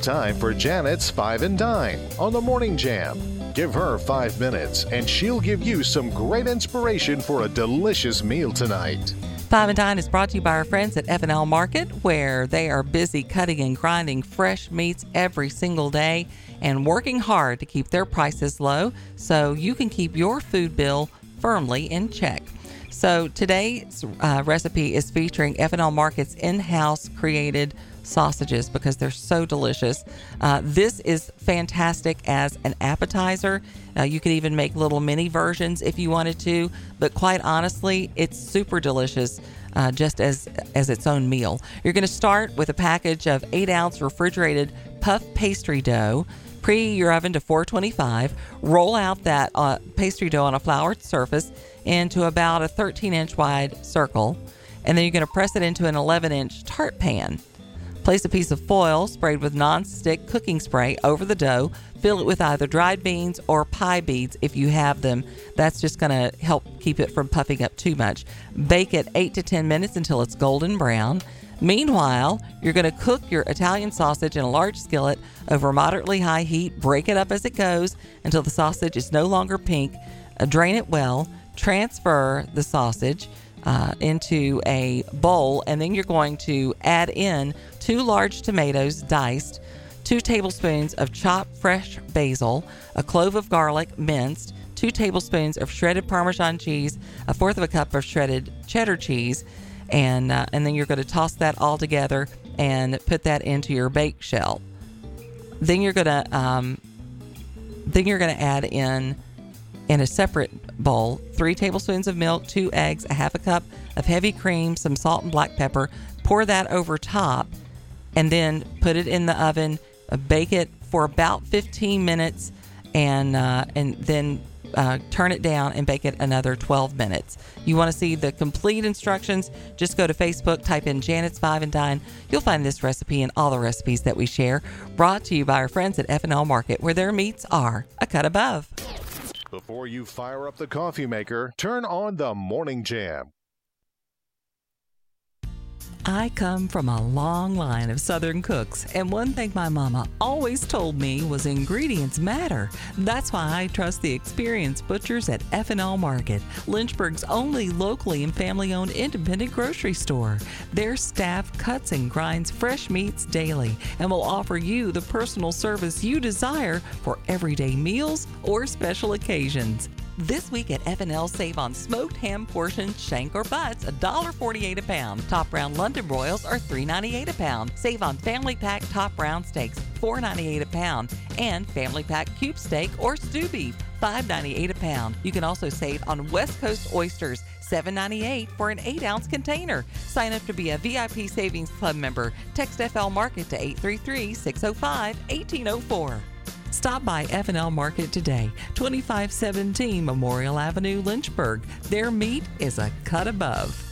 time for Janet's Five and Dine on the Morning Jam. Give her 5 minutes, and she'll give you some great inspiration for a delicious meal tonight. Five and Dine is brought to you by our friends at F&L Market, where they are busy cutting and grinding fresh meats every single day and working hard to keep their prices low so you can keep your food bill firmly in check. So today's recipe is featuring F&L Market's in-house created sausages because they're so delicious. This is fantastic as an appetizer. You could even make little mini versions if you wanted to, but quite honestly, it's super delicious just as its own meal. You're going to start with a package of 8-ounce refrigerated puff pastry dough. Preheat your oven to 425. Roll out that pastry dough on a floured surface into about a 13-inch wide circle, and then you're going to press it into an 11-inch tart pan. Place a piece of foil sprayed with non-stick cooking spray over the dough. Fill it with either dried beans or pie beads if you have them. That's just going to help keep it from puffing up too much. Bake it 8 to 10 minutes until it's golden brown. Meanwhile, you're going to cook your Italian sausage in a large skillet over moderately high heat. Break it up as it goes until the sausage is no longer pink. Drain it well. Transfer the sausage into a bowl, and then you're going to add in 2 large tomatoes diced, 2 tablespoons of chopped fresh basil, a clove of garlic minced, 2 tablespoons of shredded Parmesan cheese, 1/4 cup of shredded cheddar cheese, and then you're going to toss that all together and put that into your bake shell. Then you're going to add in a separate bowl, 3 tablespoons of milk, 2 eggs, 1/2 cup of heavy cream, some salt and black pepper. Pour that over top and then put it in the oven. Bake it for about 15 minutes and then turn it down and bake it another 12 minutes. You want to see the complete instructions? Just go to Facebook, type in Janet's Five and Dine. You'll find this recipe and all the recipes that we share. Brought to you by our friends at F&L Market, where their meats are a cut above. Before you fire up the coffee maker, turn on the Morning Jam. I come from a long line of Southern cooks, and one thing my mama always told me was ingredients matter. That's why I trust the experienced butchers at F&L Market, Lynchburg's only locally and family-owned independent grocery store. Their staff cuts and grinds fresh meats daily and will offer you the personal service you desire for everyday meals or special occasions. This week at F&L, save on smoked ham portions, shank or butts, $1.48 a pound. Top round London broils are $3.98 a pound. Save on family pack top round steaks, $4.98 a pound. And family pack cube steak or stew beef, $5.98 a pound. You can also save on West Coast oysters, $7.98 for an 8-ounce container. Sign up to be a VIP Savings Club member. Text FL Market to 833-605-1804. Stop by F&L Market today, 2517 Memorial Avenue, Lynchburg. Their meat is a cut above.